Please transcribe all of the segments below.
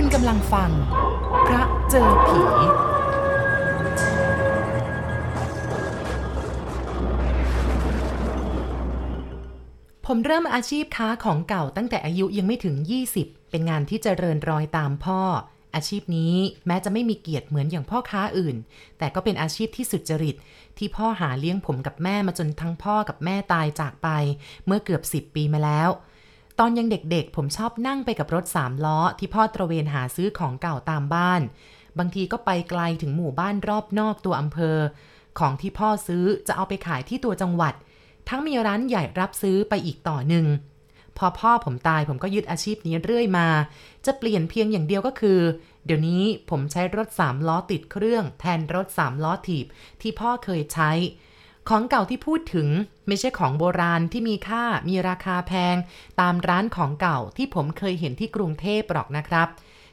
คุณกำลังฟังพระเจอผีผมเริ่มอาชีพค้าของเก่าตั้งแต่อายุยังไม่ถึง20เป็นงานที่เจริญรอยตามพ่ออาชีพนี้แม้จะไม่มีเกียรติเหมือนอย่างพ่อค้าอื่นแต่ก็เป็นอาชีพที่สุจริตที่พ่อหาเลี้ยงผมกับแม่มาจนทั้งพ่อกับแม่ตายจากไปเมื่อเกือบ10ปีมาแล้วตอนยังเด็กๆผมชอบนั่งไปกับรถ3ล้อที่พ่อตระเวนหาซื้อของเก่าตามบ้านบางทีก็ไปไกลถึงหมู่บ้านรอบนอกตัวอำเภอของที่พ่อซื้อจะเอาไปขายที่ตัวจังหวัดทั้งมีร้านใหญ่รับซื้อไปอีกต่อหนึ่งพอพ่อผมตายผมก็ยึดอาชีพนี้เรื่อยมาจะเปลี่ยนเพียงอย่างเดียวก็คือเดี๋ยวนี้ผมใช้รถ3ล้อติดเครื่องแทนรถ3ล้อถีบที่พ่อเคยใช้ของเก่าที่พูดถึงไม่ใช่ของโบราณที่มีค่ามีราคาแพงตามร้านของเก่าที่ผมเคยเห็นที่กรุงเทพหรอกนะครับ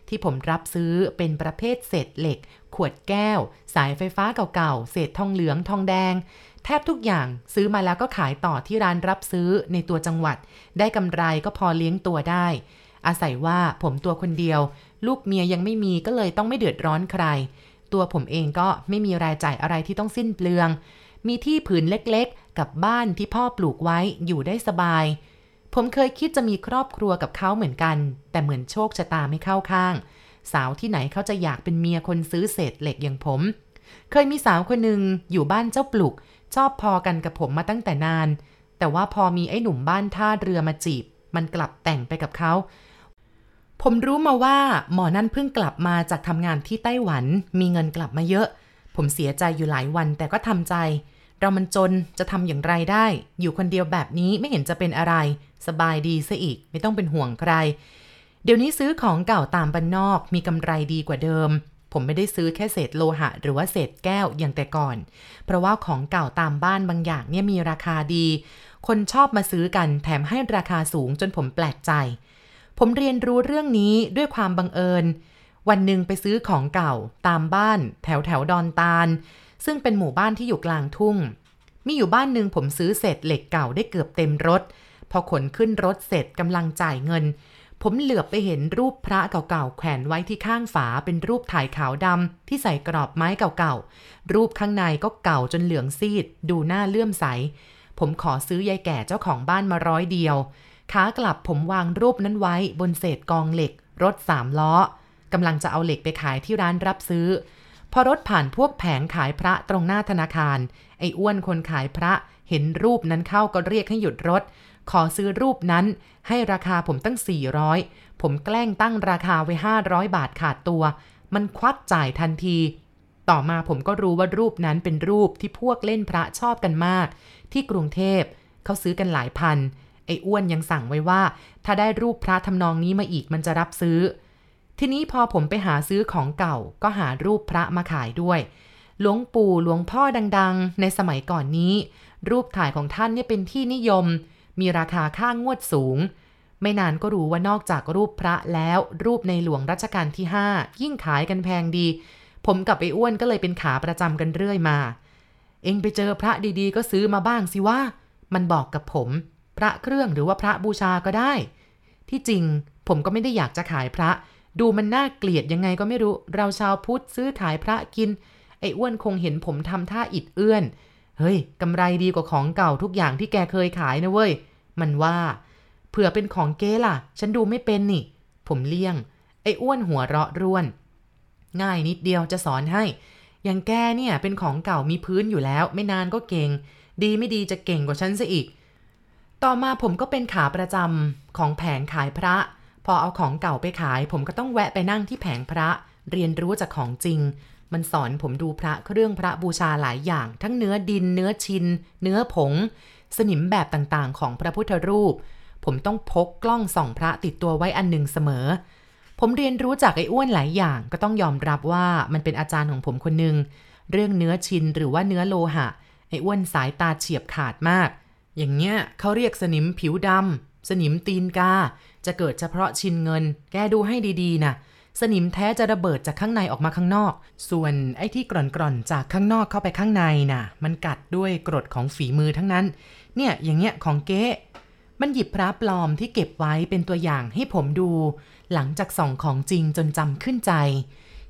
ที่ผมรับซื้อเป็นประเภทเศษเหล็กขวดแก้วสายไฟฟ้าเก่าๆเศษทองเหลืองทองแดงแทบทุกอย่างซื้อมาแล้วก็ขายต่อที่ร้านรับซื้อในตัวจังหวัดได้กำไรก็พอเลี้ยงตัวได้อาศัยว่าผมตัวคนเดียวลูกเมียยังไม่มีก็เลยต้องไม่เดือดร้อนใครตัวผมเองก็ไม่มีรายจ่ายอะไรที่ต้องสิ้นเปลืองมีที่ผืนเล็กๆกับบ้านที่พ่อปลูกไว้อยู่ได้สบายผมเคยคิดจะมีครอบครัวกับเขาเหมือนกันแต่เหมือนโชคชะตาไม่เข้าข้างสาวที่ไหนเขาจะอยากเป็นเมียคนซื้อเศษเหล็กอย่างผมเคยมีสาวคนหนึ่งอยู่บ้านเจ้าปลูกชอบพอกันกับผมมาตั้งแต่นานแต่ว่าพอมีไอ้หนุ่มบ้านท่าเรือมาจีบมันกลับแต่งไปกับเขาผมรู้มาว่าหมอนั่นเพิ่งกลับมาจากทำงานที่ไต้หวันมีเงินกลับมาเยอะผมเสียใจอยู่หลายวันแต่ก็ทำใจเรามันจนจะทำอย่างไรได้อยู่คนเดียวแบบนี้ไม่เห็นจะเป็นอะไรสบายดีซะอีกไม่ต้องเป็นห่วงใครเดี๋ยวนี้ซื้อของเก่าตามบ้านนอกมีกำไรดีกว่าเดิมผมไม่ได้ซื้อแค่เศษโลหะหรือว่าเศษแก้วอย่างแต่ก่อนเพราะว่าของเก่าตามบ้านบางอย่างเนี่ยมีราคาดีคนชอบมาซื้อกันแถมให้ราคาสูงจนผมแปลกใจผมเรียนรู้เรื่องนี้ด้วยความบังเอิญวันหนึ่งไปซื้อของเก่าตามบ้านแถวแถวดอนตาลซึ่งเป็นหมู่บ้านที่อยู่กลางทุ่งมีอยู่บ้านนึงผมซื้อเศษเหล็กเก่าได้เกือบเต็มรถพอขนขึ้นรถเสร็จกำลังจ่ายเงินผมเหลือบไปเห็นรูปพระเก่าๆแขวนไว้ที่ข้างฝาเป็นรูปถ่ายขาวดำที่ใส่กรอบไม้เก่าๆรูปข้างในก็เก่าจนเหลืองซีดดูหน้าเลื่อมใสผมขอซื้อยายแก่เจ้าของบ้านมาร้อยเดียวขากลับผมวางรูปนั้นไว้บนเศษกองเหล็กรถ3ล้อกำลังจะเอาเหล็กไปขายที่ร้านรับซื้อพอรถผ่านพวกแผงขายพระตรงหน้าธนาคารไอ้อ้วนคนขายพระเห็นรูปนั้นเข้าก็เรียกให้หยุดรถขอซื้อรูปนั้นให้ราคาผมตั้ง400ผมแกล้งตั้งราคาไว้500บาทขาดตัวมันควักจ่ายทันทีต่อมาผมก็รู้ว่ารูปนั้นเป็นรูปที่พวกเล่นพระชอบกันมากที่กรุงเทพเขาซื้อกันหลายพันไอ้อ้วนยังสั่งไว้ว่าถ้าได้รูปพระทำนองนี้มาอีกมันจะรับซื้อทีนี้พอผมไปหาซื้อของเก่าก็หารูปพระมาขายด้วยหลวงปู่หลวงพ่อดังๆในสมัยก่อนนี้รูปถ่ายของท่านเนี่ยเป็นที่นิยมมีราคาค่างวดสูงไม่นานก็รู้ว่านอกจากรูปพระแล้วรูปในหลวงรัชกาลที่5ยิ่งขายกันแพงดีผมกับไอ้อ้วนก็เลยเป็นขาประจำกันเรื่อยมาเองไปเจอพระดีๆก็ซื้อมาบ้างสิว่ามันบอกกับผมพระเครื่องหรือว่าพระบูชาก็ได้ที่จริงผมก็ไม่ได้อยากจะขายพระดูมันน่าเกลียดยังไงก็ไม่รู้เราชาวพุทธซื้อขายพระกินไอ้อ้วนคงเห็นผมทำท่าอิดเอื้อนเฮ้ยกำไรดีกว่าของเก่าทุกอย่างที่แกเคยขายนะเว้ยมันว่าเผื่อเป็นของเก๊ล่ะฉันดูไม่เป็นนี่ผมเลี่ยงไอ้อ้วนหัวเราะร่วนง่ายนิดเดียวจะสอนให้อย่างแกเนี่ยเป็นของเก่ามีพื้นอยู่แล้วไม่นานก็เก่งดีไม่ดีจะเก่งกว่าฉันซะอีกต่อมาผมก็เป็นขาประจำของแผงขายพระพอเอาของเก่าไปขายผมก็ต้องแวะไปนั่งที่แผงพระเรียนรู้จากของจริงมันสอนผมดูพระเครื่องพระบูชาหลายอย่างทั้งเนื้อดินเนื้อชินเนื้อผงสนิมแบบต่างๆของพระพุทธรูปผมต้องพกกล้องส่องพระติดตัวไว้อันหนึ่งเสมอผมเรียนรู้จากไอ้อ้วนหลายอย่างก็ต้องยอมรับว่ามันเป็นอาจารย์ของผมคนนึงเรื่องเนื้อชินหรือว่าเนื้อโลหะไอ้อ้วนสายตาเฉียบขาดมากอย่างเนี้ยเขาเรียกสนิมผิวดำสนิมตีนกาจะเกิดเฉพาะชินเงินแกดูให้ดีๆนะสนิมแท้จะระเบิดจากข้างในออกมาข้างนอกส่วนไอ้ที่กร่อนๆจากข้างนอกเข้าไปข้างในน่ะมันกัดด้วยกรดของฝีมือทั้งนั้นเนี่ยอย่างเงี้ยของเก๊ มันหยิบพระปลอมที่เก็บไว้เป็นตัวอย่างให้ผมดูหลังจากส่องของจริงจนจำขึ้นใจ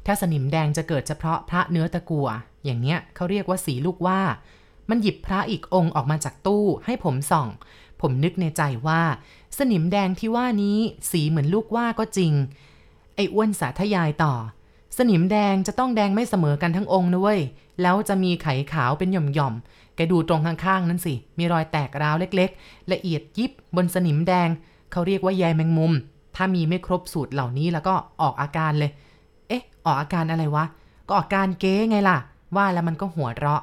ถ้าสนิมแดงจะเกิดเฉพาะพระเนื้อตะกั่วอย่างเนี้ยเขาเรียกว่าสีลูกว่ามันหยิบพระอีกองค์ออกมาจากตู้ให้ผมส่องผมนึกในใจว่าสนิมแดงที่ว่านี้สีเหมือนลูกว่าก็จริงไอ้อ้วนสาธยายต่อสนิมแดงจะต้องแดงไม่เสมอกันทั้งองค์นะเว้ยแล้วจะมีไขขาวเป็นหย่อมๆแกดูตรงข้างๆนั่นสิมีรอยแตกร้าวเล็กๆละเอียดยิบบนสนิมแดงเขาเรียกว่าแยแมงมุมถ้ามีไม่ครบสูตรเหล่านี้แล้วก็ออกอาการเลยเอ๊ะออกอาการอะไรวะก็ออกการเก๊ไงล่ะว่าแล้วมันก็หัวเราะ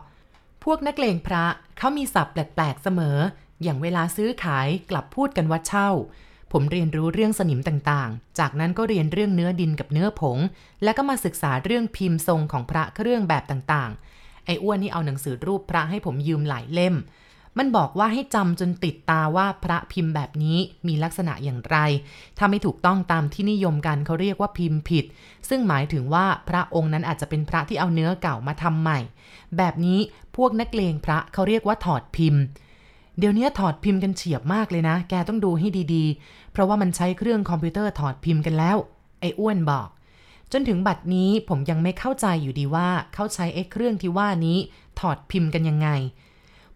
พวกนักเลงพระเขามีศัพท์แปลกๆเสมออย่างเวลาซื้อขายกลับพูดกันว่าเช่าผมเรียนรู้เรื่องสนิมต่างๆจากนั้นก็เรียนเรื่องเนื้อดินกับเนื้อผงแล้วก็มาศึกษาเรื่องพิมพ์ทรงของพระเครื่องแบบต่างๆไอ้อ้วนนี่เอาหนังสือรูปพระให้ผมยืมหลายเล่มมันบอกว่าให้จำจนติดตาว่าพระพิมพ์แบบนี้มีลักษณะอย่างไรถ้าไม่ถูกต้องตามที่นิยมกันเขาเรียกว่าพิมพ์ผิดซึ่งหมายถึงว่าพระองค์นั้นอาจจะเป็นพระที่เอาเนื้อเก่ามาทำใหม่แบบนี้พวกนักเลงพระเขาเรียกว่าถอดพิมพ์เดี๋ยวนี้ถอดพิมพ์กันเฉียบมากเลยนะแกต้องดูให้ดีๆเพราะว่ามันใช้เครื่องคอมพิวเตอร์ถอดพิมพ์กันแล้วไอ้อ้วนบอกจนถึงบัดนี้ผมยังไม่เข้าใจอยู่ดีว่าเขาใช้ไอ้เครื่องที่ว่านี้ถอดพิมพ์กันยังไง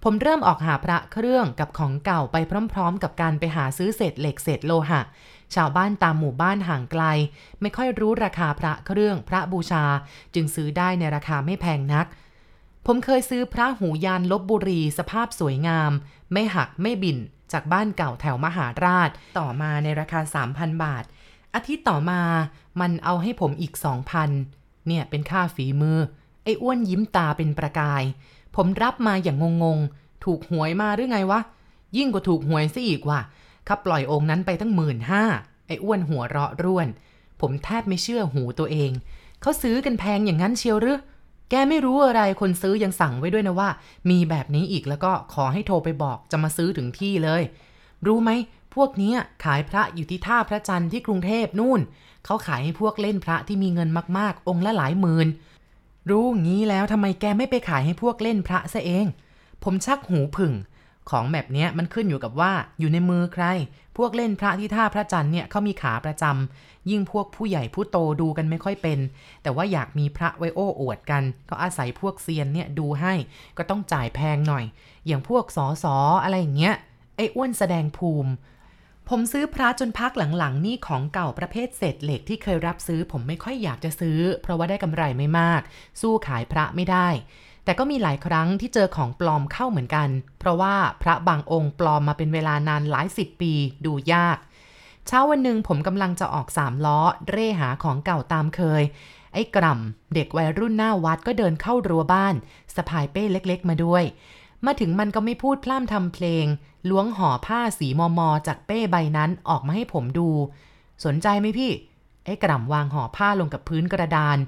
ผมเริ่มออกหาพระเครื่องกับของเก่าไปพร้อมๆกับการไปหาซื้อเศษเหล็กเศษโลหะชาวบ้านตามหมู่บ้านห่างไกลไม่ค่อยรู้ราคาพระเครื่องพระบูชาจึงซื้อได้ในราคาไม่แพงนักผมเคยซื้อพระหูยานลพบุรีสภาพสวยงามไม่หักไม่บินจากบ้านเก่าแถวมหาราชต่อมาในราคา 3,000 บาทอาทิตย์ต่อมามันเอาให้ผมอีก 2,000 เนี่ยเป็นค่าฝีมือไอ้อ้วนยิ้มตาเป็นประกายผมรับมาอย่างงงๆถูกหวยมาหรือไงวะยิ่งกว่าถูกหวยซะอีกว่ะขับปล่อยองค์นั้นไปตั้ง 15,000 ไอ้อ้วนหัวเราะร่วนผมแทบไม่เชื่อหูตัวเองเขาซื้อกันแพงอย่างนั้นเชียวหรือแกไม่รู้อะไรคนซื้อยังสั่งไว้ด้วยนะว่ามีแบบนี้อีกแล้วก็ขอให้โทรไปบอกจะมาซื้อถึงที่เลยรู้ไหมพวกนี้ขายพระอยู่ที่ท่าพระจันทร์ที่กรุงเทพนู่นเขาขายให้พวกเล่นพระที่มีเงินมากๆองค์ละหลายหมื่นรู้งี้แล้วทำไมแกไม่ไปขายให้พวกเล่นพระซะเองผมชักหูผึ่งของแบบนี้มันขึ้นอยู่กับว่าอยู่ในมือใครพวกเล่นพระที่ท่าพระจันทร์เนี่ยเขามีขาประจำยิ่งพวกผู้ใหญ่ผู้โตดูกันไม่ค่อยเป็นแต่ว่าอยากมีพระไว้โอ้อวดกันก็อาศัยพวกเซียนเนี่ยดูให้ก็ต้องจ่ายแพงหน่อยอย่างพวกสอสออะไรอย่างเงี้ยไอ้อ้วนแสดงภูมิผมซื้อพระจนพักหลังๆนี่ของเก่าประเภทเศษเหล็กที่เคยรับซื้อผมไม่ค่อยอยากจะซื้อเพราะว่าได้กำไรไม่มากสู้ขายพระไม่ได้แต่ก็มีหลายครั้งที่เจอของปลอมเข้าเหมือนกันเพราะว่าพระบางองค์ปลอมมาเป็นเวลานานหลายสิบปีดูยากเช้าวันหนึ่งผมกำลังจะออก3ล้อเร่หาของเก่าตามเคยไอ้กล่ำเด็กวัยรุ่นหน้าวัดก็เดินเข้ารั้วบ้านสะพายเป้เล็กๆมาด้วยมาถึงมันก็ไม่พูดพล่ำทำเพลงล้วงห่อผ้าสีมมจากเป้ใบนั้นออกมาให้ผมดูสนใจไหมพี่ไอ้กล่ำวางห่อผ้าลงกับพื้นกระดาน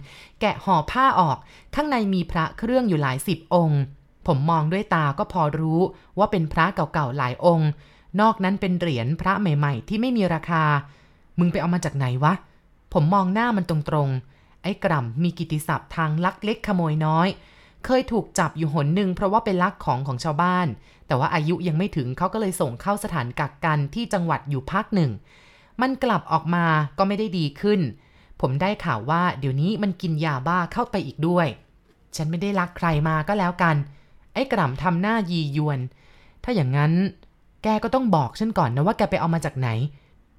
แกะห่อผ้าออกข้างในมีพระเครื่องอยู่หลายสิบองค์ผมมองด้วยตาก็พอรู้ว่าเป็นพระเก่าๆหลายองค์นอกนั้นเป็นเหรียญพระใหม่ๆที่ไม่มีราคามึงไปเอามาจากไหนวะผมมองหน้ามันตรงๆไอ้กล่ำมีกิตติศัพท์ทางลักเล็กขโมยน้อยเคยถูกจับอยู่หนหนึ่งเพราะว่าเป็นลักของชาวบ้านแต่ว่าอายุยังไม่ถึงเขาก็เลยส่งเข้าสถานกักกันที่จังหวัดอยู่พักหนึ่งมันกลับออกมาก็ไม่ได้ดีขึ้นผมได้ข่าวว่าเดี๋ยวนี้มันกินยาบ้าเข้าไปอีกด้วยฉันไม่ได้ลักใครมาก็แล้วกันไอ้กล่ำทำหน้ายียวนถ้าอย่างนั้นแกก็ต้องบอกฉันก่อนนะว่าแกไปเอามาจากไหน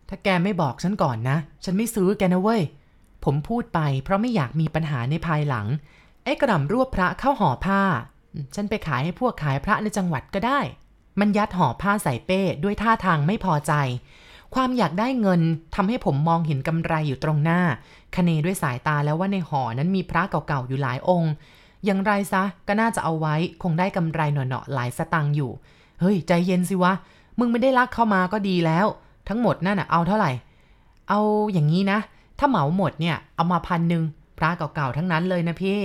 ถ้าแกไม่บอกฉันก่อนนะฉันไม่ซื้อแกนะเว้ยผมพูดไปเพราะไม่อยากมีปัญหาในภายหลังไอ้กล่ำรวบพระเข้าห่อผ้าฉันไปขายให้พวกขายพระในจังหวัดก็ได้มันยัดห่อผ้าใส่เป้ด้วยท่าทางไม่พอใจความอยากได้เงินทำให้ผมมองเห็นกำไรอยู่ตรงหน้าคเนด้วยสายตาแล้วว่าในห่อนั้นมีพระเก่าๆอยู่หลายองค์อย่างไรซะก็น่าจะเอาไว้คงได้กำไรหน่อๆหลายสตังค์อยู่เฮ้ยใจเย็นสิวะมึงไม่ได้ลักเข้ามาก็ดีแล้วทั้งหมดนั่นน่ะเอาเท่าไหร่เอาอย่างนี้นะถ้าเหมาหมดเนี่ยเอามา 1,000 พระเก่าๆทั้งนั้นเลยนะพี่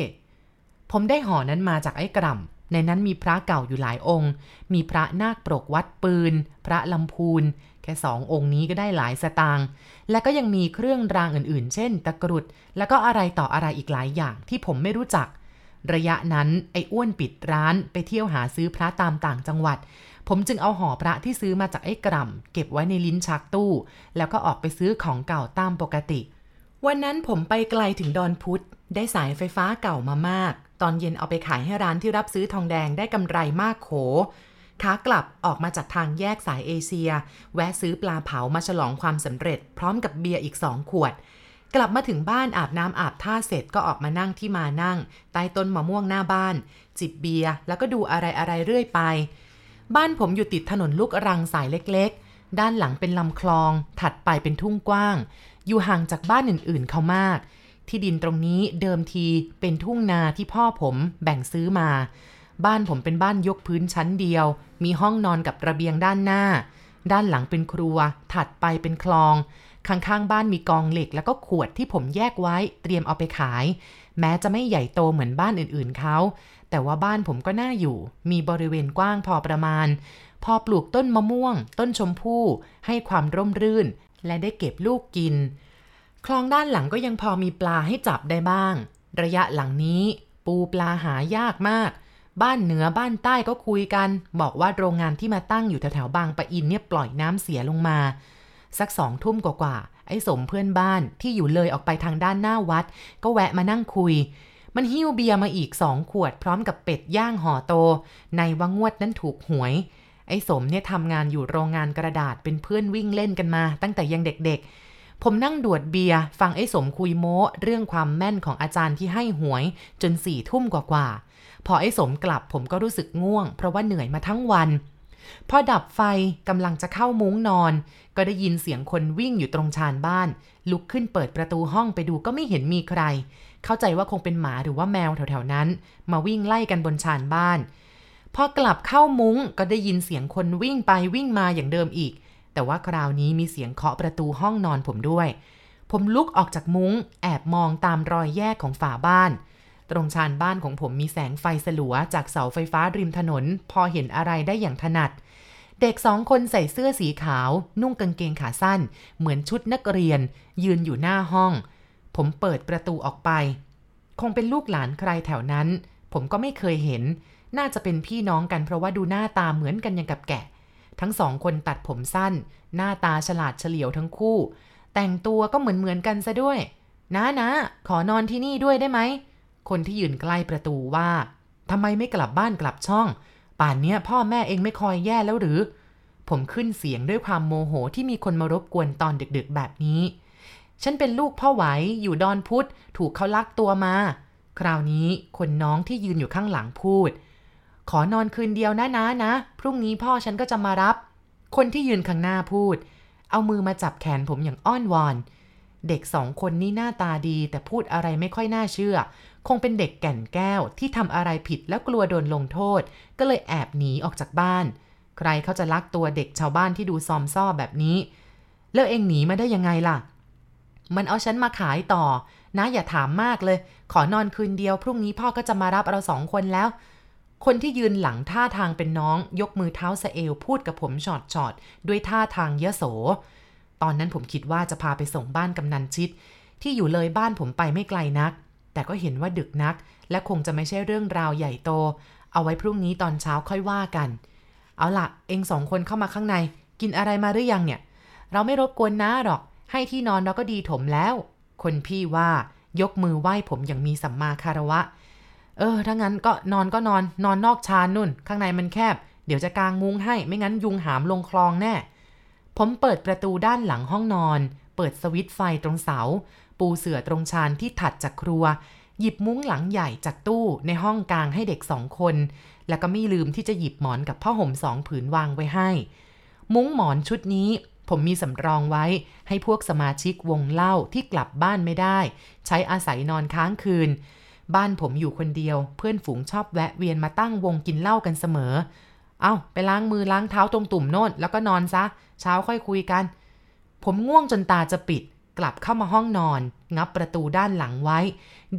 ผมได้ห่อนั้นมาจากไอ้กล่ำในนั้นมีพระเก่าอยู่หลายองค์มีพระนาคปรกวัดปืนพระลำพูนแค่2องค์นี้ก็ได้หลายสตางค์และก็ยังมีเครื่องรางอื่นๆเช่นตะกรุดแล้วก็อะไรต่ออะไรอีกหลายอย่างที่ผมไม่รู้จักระยะนั้นไอ้อ้วนปิดร้านไปเที่ยวหาซื้อพระตามต่างจังหวัด ผมจึงเอาห่อพระที่ซื้อมาจากไอ้กร่ำเก็บไว้ในลิ้นชักตู้แล้วก็ออกไปซื้อของเก่าตามปกติวันนั้นผมไปไกลถึงดอนพุธได้สายไฟฟ้าเก่ามามากตอนเย็นเอาไปขายให้ร้านที่รับซื้อทองแดงได้กำไรมากโขขากลับออกมาจากทางแยกสายเอเชียแวะซื้อปลาเผามาฉลองความสำเร็จพร้อมกับเบียร์อีก2 ขวดกลับมาถึงบ้านอาบน้ำอาบท่าเสร็จก็ออกมานั่งที่มานั่งใต้ต้นมะม่วงหน้าบ้านจิบเบียร์แล้วก็ดูอะไรเรื่อยไปบ้านผมอยู่ติดถนนลูกรังสายเล็กๆด้านหลังเป็นลำคลองถัดไปเป็นทุ่งกว้างอยู่ห่างจากบ้านอื่นๆเขามากที่ดินตรงนี้เดิมทีเป็นทุ่งนาที่พ่อผมแบ่งซื้อมาบ้านผมเป็นบ้านยกพื้นชั้นเดียวมีห้องนอนกับระเบียงด้านหน้าด้านหลังเป็นครัวถัดไปเป็นคลองข้างๆบ้านมีกองเหล็กแล้วก็ขวดที่ผมแยกไว้เตรียมเอาไปขายแม้จะไม่ใหญ่โตเหมือนบ้านอื่นๆเขาแต่ว่าบ้านผมก็น่าอยู่มีบริเวณกว้างพอประมาณพอปลูกต้นมะม่วงต้นชมพู่ให้ความร่มรื่นและได้เก็บลูกกินคลองด้านหลังก็ยังพอมีปลาให้จับได้บ้างระยะหลังนี้ปูปลาหายากมากบ้านเหนือบ้านใต้ก็คุยกันบอกว่าโรงงานที่มาตั้งอยู่แถวๆบางปะอินเนี่ยปล่อยน้ำเสียลงมาสัก20 ทุ่มกว่าๆไอ้สมเพื่อนบ้านที่อยู่เลยออกไปทางด้านหน้าวัดก็แวะมานั่งคุยมันหิ้วเบียร์มาอีก2 ขวดพร้อมกับเป็ดย่างห่อโตในว่างวดนั้นถูกหวยไอ้สมเนี่ยทำงานอยู่โรงงานกระดาษเป็นเพื่อนวิ่งเล่นกันมาตั้งแต่ยังเด็กๆผมนั่งดวดเบียร์ฟังไอ้สมคุยโม้เรื่องความแม่นของอาจารย์ที่ให้หวยจน4 ทุ่มกว่าๆพอไอ้สมกลับผมก็รู้สึกง่วงเพราะว่าเหนื่อยมาทั้งวันพอดับไฟกำลังจะเข้ามุ้งนอนก็ได้ยินเสียงคนวิ่งอยู่ตรงชานบ้านลุกขึ้นเปิดประตูห้องไปดูก็ไม่เห็นมีใครเข้าใจว่าคงเป็นหมาหรือว่าแมวแถวๆนั้นมาวิ่งไล่กันบนชานบ้านพอกลับเข้ามุ้งก็ได้ยินเสียงคนวิ่งไปวิ่งมาอย่างเดิมอีกแต่ว่าคราวนี้มีเสียงเคาะประตูห้องนอนผมด้วยผมลุกออกจากมุ้งแอบมองตามรอยแยกของฝาบ้านตรงชานบ้านของผมมีแสงไฟสลัวจากเสาไฟฟ้าริมถนนพอเห็นอะไรได้อย่างถนัดเด็ก2 คนใส่เสื้อสีขาวนุ่งกางเกงขาสั้นเหมือนชุดนักเรียนยืนอยู่หน้าห้องผมเปิดประตูออกไปคงเป็นลูกหลานใครแถวนั้นผมก็ไม่เคยเห็นน่าจะเป็นพี่น้องกันเพราะว่าดูหน้าตาเหมือนกันอย่างกับแกะทั้ง2 คนตัดผมสั้นหน้าตาฉลาดเฉลียวทั้งคู่แต่งตัวก็เหมือนกันซะด้วยนะขอนอนที่นี่ด้วยได้ไหมคนที่ยืนใกล้ประตูว่าทำไมไม่กลับบ้านกลับช่องป่านนี้พ่อแม่เองไม่คอยแย่แล้วหรือผมขึ้นเสียงด้วยความโมโหที่มีคนมารบกวนตอนดึกๆแบบนี้ฉันเป็นลูกพ่อไหวอยู่ดอนพุธถูกเขาลักตัวมาคราวนี้คนน้องที่ยืนอยู่ข้างหลังพูดขอนอนคืนเดียวนะนะพรุ่งนี้พ่อฉันก็จะมารับคนที่ยืนข้างหน้าพูดเอามือมาจับแขนผมอย่างอ้อนวอนเด็ก2 คนนี่หน้าตาดีแต่พูดอะไรไม่ค่อยน่าเชื่อคงเป็นเด็กแก่นแก้วที่ทำอะไรผิดแล้วกลัวโดนลงโทษก็เลยแอบหนีออกจากบ้านใครเขาจะลักตัวเด็กชาวบ้านที่ดูซอมซ่อแบบนี้แล้วเองหนีมาได้ยังไงล่ะมันเอาฉันมาขายต่อนะอย่าถามมากเลยขอนอนคืนเดียวพรุ่งนี้พ่อก็จะมารับเรา2 คนแล้วคนที่ยืนหลังท่าทางเป็นน้องยกมือเท้าสะเอวพูดกับผมชอดๆด้วยท่าทางยโสตอนนั้นผมคิดว่าจะพาไปส่งบ้านกำนันชิดที่อยู่เลยบ้านผมไปไม่ไกลนักแต่ก็เห็นว่าดึกนักและคงจะไม่ใช่เรื่องราวใหญ่โตเอาไว้พรุ่งนี้ตอนเช้าค่อยว่ากันเอาล่ะเอง2 คนเข้ามาข้างในกินอะไรมาหรือยังเนี่ยเราไม่รบกวนนะหรอกให้ที่นอนเราก็ดีถมแล้วคนพี่ว่ายกมือไหว้ผมอย่างมีสัมมาคารวะถ้างั้นก็นอนนอกชานนู่นข้างในมันแคบเดี๋ยวจะกางมุ้งให้ไม่งั้นยุงหามลงคลองแน่ผมเปิดประตูด้านหลังห้องนอนเปิดสวิตช์ไฟตรงเสาปูเสื่อตรงชานที่ถัดจากครัวหยิบมุ้งหลังใหญ่จากตู้ในห้องกลางให้เด็ก2 คนแล้วก็ไม่ลืมที่จะหยิบหมอนกับผ้าห่ม2 ผืนวางไว้ให้มุ้งหมอนชุดนี้ผมมีสำรองไว้ให้พวกสมาชิกวงเล่าที่กลับบ้านไม่ได้ใช้อาศัยนอนค้างคืนบ้านผมอยู่คนเดียวเพื่อนฝูงชอบแวะเวียนมาตั้งวงกินเหล้ากันเสมอเอาไปล้างมือล้างเท้าตรงตุ่มโน่นแล้วก็นอนซะเช้าค่อยคุยกันผมง่วงจนตาจะปิดกลับเข้ามาห้องนอนงับประตูด้านหลังไว้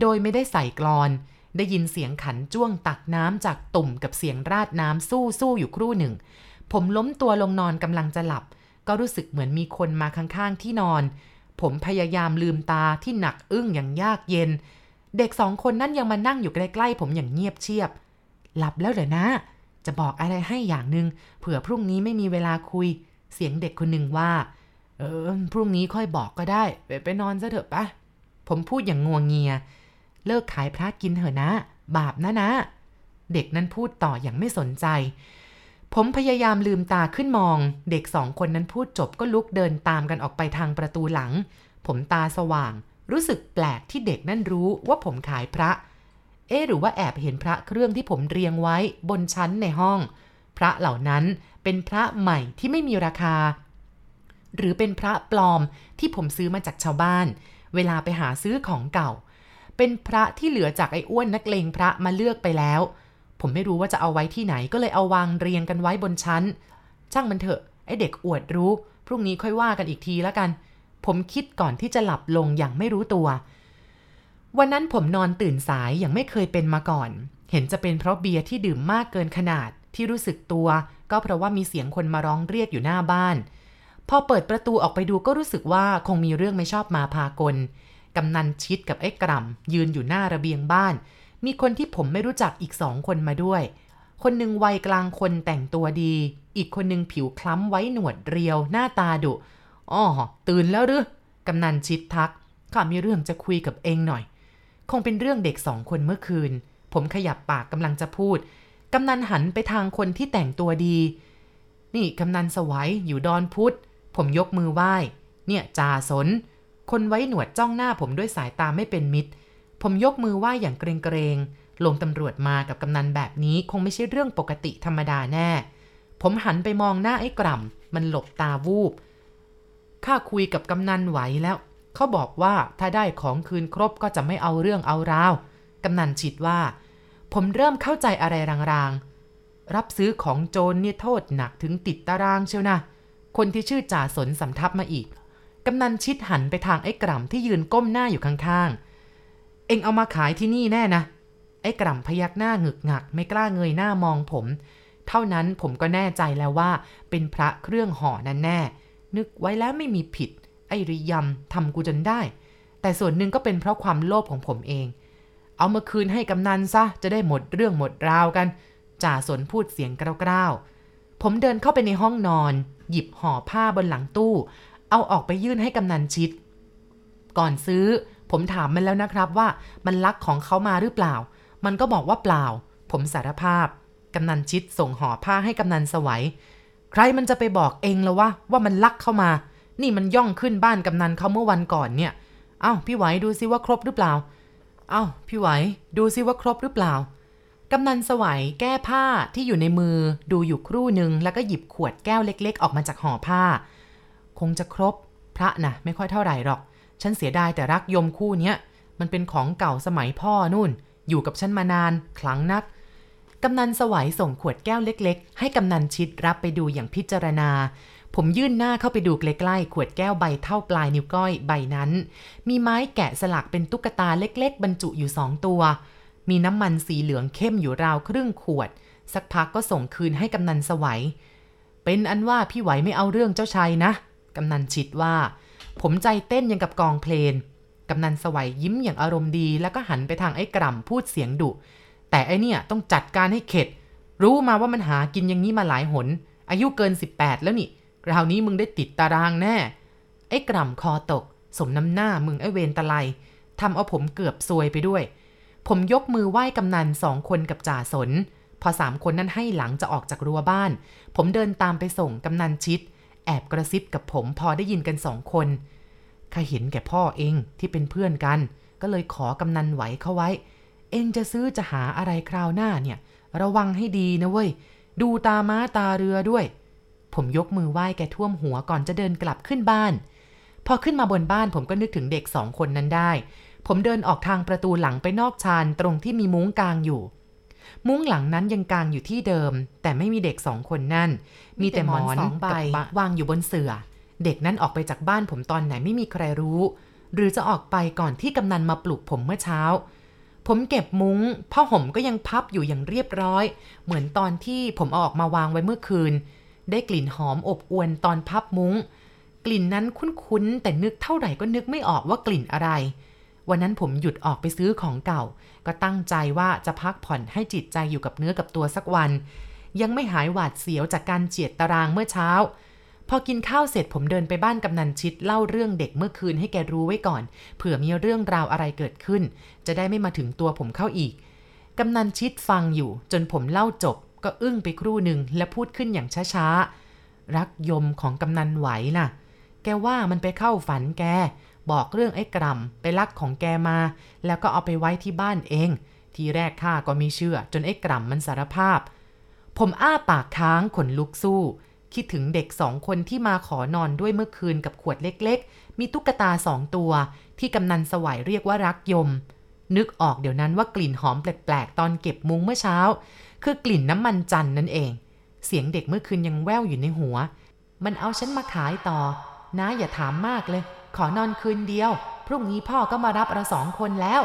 โดยไม่ได้ใส่กลอนได้ยินเสียงขันจ้วงตักน้ำจากตุ่มกับเสียงราดน้ำสู้อยู่ครู่หนึ่งผมล้มตัวลงนอนกำลังจะหลับก็รู้สึกเหมือนมีคนมาข้างๆที่นอนผมพยายามลืมตาที่หนักอึ้งอย่างยากเย็นเด็ก2 คนนั่นยังมานั่งอยู่ใกล้ๆผมอย่างเงียบเชียบหลับแล้วเหรอนะ จะบอกอะไรให้อย่างนึงเผื่อพรุ่งนี้ไม่มีเวลาคุยเสียงเด็กคนหนึ่งว่าพรุ่งนี้ค่อยบอกก็ได้ไปนอนซะเถอะปะผมพูดอย่างงัวเงียเลิกขายพระกินเถอะนะบาปนะนะเด็กนั้นพูดต่ออย่างไม่สนใจผมพยายามลืมตาขึ้นมองเด็กสองคนนั้นพูดจบก็ลุกเดินตามกันออกไปทางประตูหลังผมตาสว่างรู้สึกแปลกที่เด็กนั่นรู้ว่าผมขายพระหรือว่าแอบเห็นพระเครื่องที่ผมเรียงไว้บนชั้นในห้องพระเหล่านั้นเป็นพระใหม่ที่ไม่มีราคาหรือเป็นพระปลอมที่ผมซื้อมาจากชาวบ้านเวลาไปหาซื้อของเก่าเป็นพระที่เหลือจากไอ้อ้วนนักเลงพระมาเลือกไปแล้วผมไม่รู้ว่าจะเอาไว้ที่ไหนก็เลยเอาวางเรียงกันไว้บนชั้นช่างมันเถอะไอ้เด็กอวดรู้พรุ่งนี้ค่อยว่ากันอีกทีละกันผมคิดก่อนที่จะหลับลงอย่างไม่รู้ตัววันนั้นผมนอนตื่นสายอย่างไม่เคยเป็นมาก่อนเห็นจะเป็นเพราะเบียร์ที่ดื่มมากเกินขนาดที่รู้สึกตัวก็เพราะว่ามีเสียงคนมาร้องเรียกอยู่หน้าบ้านพอเปิดประตูออกไปดูก็รู้สึกว่าคงมีเรื่องไม่ชอบมาพากลกำนันชิดกับไอ้กร่ำยืนอยู่หน้าระเบียงบ้านมีคนที่ผมไม่รู้จักอีก2คนมาด้วยคนหนึ่งวัยกลางคนแต่งตัวดีอีกคนหนึ่งผิวคล้ำไว้หนวดเรียวหน้าตาดุอ้อตื่นแล้วหรือกำนันชิดทักข้ามีเรื่องจะคุยกับเองหน่อยคงเป็นเรื่องเด็กสองคนเมื่อคืนผมขยับปากกำลังจะพูดกำนันหันไปทางคนที่แต่งตัวดีนี่กำนันสวัยอยู่ดอนพุธผมยกมือไหว้เนี่ยจ่าสนคนไว้หนวดจ้องหน้าผมด้วยสายตาไม่เป็นมิตรผมยกมือไหว้อย่างเกรงลงตำรวจมากับกำนันแบบนี้คงไม่ใช่เรื่องปกติธรรมดาแน่ผมหันไปมองหน้าไอ้กร่ำมันหลบตาวูบข้าคุยกับกำนันไหวแล้วเขาบอกว่าถ้าได้ของคืนครบก็จะไม่เอาเรื่องเอาราวกำนันฉิดว่าผมเริ่มเข้าใจอะไรรางๆรับซื้อของโจรเนี่ยโทษหนักถึงติดตารางเชียวนะคนที่ชื่อจ่าสนสำทับมาอีกกำนันชิดหันไปทางไอ้กร่ำที่ยืนก้มหน้าอยู่ข้างๆเอ็งเอามาขายที่นี่แน่นะไอ้กร่ำพยักหน้าหงึกงักไม่กล้าเงยหน้ามองผมเท่านั้นผมก็แน่ใจแล้วว่าเป็นพระเครื่องห่อนั่นแน่นึกไว้แล้วไม่มีผิดไอ้ริยำทำกูจนได้แต่ส่วนหนึ่งก็เป็นเพราะความโลภของผมเองเอามาคืนให้กำนันซะจะได้หมดเรื่องหมดราวกันจ่าสนพูดเสียงกร้าวๆผมเดินเข้าไปในห้องนอนหยิบห่อผ้าบนหลังตู้เอาออกไปยื่นให้กำนันชิดก่อนซื้อผมถามมันแล้วนะครับว่ามันลักของเขามาหรือเปล่ามันก็บอกว่าเปล่าผมสารภาพกำนันชิดส่งห่อผ้าให้กำนันสวัยใครมันจะไปบอกเองแล้วว่ามันลักเข้ามานี่มันย่องขึ้นบ้านกำนันเขาเมื่อวันก่อนเนี่ยเอ้าพี่ไหวดูซิว่าครบหรือเปล่าเอ้าพี่ไหวดูซิว่าครบหรือเปล่ากำนันสวัยแก้ผ้าที่อยู่ในมือดูอยู่ครู่หนึ่งแล้วก็หยิบขวดแก้วเล็กๆออกมาจากห่อผ้าคงจะครบพระนะไม่ค่อยเท่าไหร่หรอกฉันเสียดายแต่รักยมคู่เนี้ยมันเป็นของเก่าสมัยพ่อนู่นอยู่กับฉันมานานคลั่งนักกำนันสวัยส่งขวดแก้วเล็กๆให้กำนันชิดรับไปดูอย่างพิจารณาผมยื่นหน้าเข้าไปดูใกล้ๆขวดแก้วใบเท่าปลายนิ้วก้อยใบนั้นมีไม้แกะสลักเป็นตุ๊กตาเล็กๆบรรจุอยู่2ตัวมีน้ำมันสีเหลืองเข้มอยู่ราวครึ่งขวดสักพักก็ส่งคืนให้กำนันสวัยเป็นอันว่าพี่ไหวไม่เอาเรื่องเจ้าชายนะกำนันชิดว่าผมใจเต้นยังกับกองเพลงกำนันสวัยยิ้มอย่างอารมณ์ดีแล้วก็หันไปทางไอ้กร่ำพูดเสียงดุแต่ไอเนี่ยต้องจัดการให้เข็ดรู้มาว่ามันหากินอย่างนี้มาหลายหนอายุเกิน18แล้วนี่คราวนี้มึงได้ติดตารางแน่ไอ้กร่ำคอตกสมน้ำหน้ามึงไอ้เวรตะไลทำเอาผมเกือบซวยไปด้วยผมยกมือไหว้กำนัน2คนกับจ่าสนพอ3คนนั้นให้หลังจะออกจากรั้วบ้านผมเดินตามไปส่งกำนันชิดแอบกระซิบกับผมพอได้ยินกัน2คนข้าเห็นแก่พ่อเองที่เป็นเพื่อนกันก็เลยขอกำนันไหวเข้าไว้เองจะซื้อจะหาอะไรคราวหน้าเนี่ยระวังให้ดีนะเว้ยดูตาม้าตาเรือด้วยผมยกมือไหว้แกท่วมหัวก่อนจะเดินกลับขึ้นบ้านพอขึ้นมาบนบ้านผมก็นึกถึงเด็ก2คนนั้นได้ผมเดินออกทางประตูหลังไปนอกชานตรงที่มีมุ้งกางอยู่มุ้งหลังนั้นยังกางอยู่ที่เดิมแต่ไม่มีเด็ก2คนนั่นมีแต่หมอน2ใบวางอยู่บนเสื่อเด็กนั้นออกไปจากบ้านผมตอนไหนไม่มีใครรู้หรือจะออกไปก่อนที่กำนันมาปลุกผมเมื่อเช้าผมเก็บมุ้งผ้าห่มก็ยังพับอยู่อย่างเรียบร้อยเหมือนตอนที่ผมเอาออกมาวางไว้เมื่อคืนได้กลิ่นหอมอบอวลตอนพับมุ้งกลิ่นนั้นคุ้นๆแต่นึกเท่าไหร่ก็นึกไม่ออกว่ากลิ่นอะไรวันนั้นผมหยุดออกไปซื้อของเก่าก็ตั้งใจว่าจะพักผ่อนให้จิตใจอยู่กับเนื้อกับตัวสักวัน ยังไม่หายหวาดเสียวจากการเฉียดตารางเมื่อเช้าพอกินข้าวเสร็จผมเดินไปบ้านกำนันชิดเล่าเรื่องเด็กเมื่อคืนให้แกรู้ไว้ก่อนเผื่อมีเรื่องราวอะไรเกิดขึ้นจะได้ไม่มาถึงตัวผมเข้าอีกกำนันชิดฟังอยู่จนผมเล่าจบก็อึ้งไปครู่หนึ่งและพูดขึ้นอย่างช้าๆรักยมของกำนันไหวน่ะแกว่ามันไปเข้าฝันแกบอกเรื่องไอ้กร่ำไปลักของแกมาแล้วก็เอาไปไว้ที่บ้านเองทีแรกข้าก็ไม่เชื่อจนไอ้กร่ำมันสารภาพผมอ้าปากค้างขนลุกสู้คิดถึงเด็ก2คนที่มาขอนอนด้วยเมื่อคืนกับขวดเล็กๆมีตุ๊กตา2ตัวที่กำนันสวัยเรียกว่ารักยมนึกออกเดี๋ยวนั้นว่ากลิ่นหอมแปลกๆตอนเก็บมุ้งเมื่อเช้าคือกลิ่นน้ำมันจันนั่นเองเสียงเด็กเมื่อคืนยังแว่วอยู่ในหัวมันเอาฉันมาขายต่อนะอย่าถามมากเลยขอนอนคืนเดียวพรุ่งนี้พ่อก็มารับเรา2คนแล้ว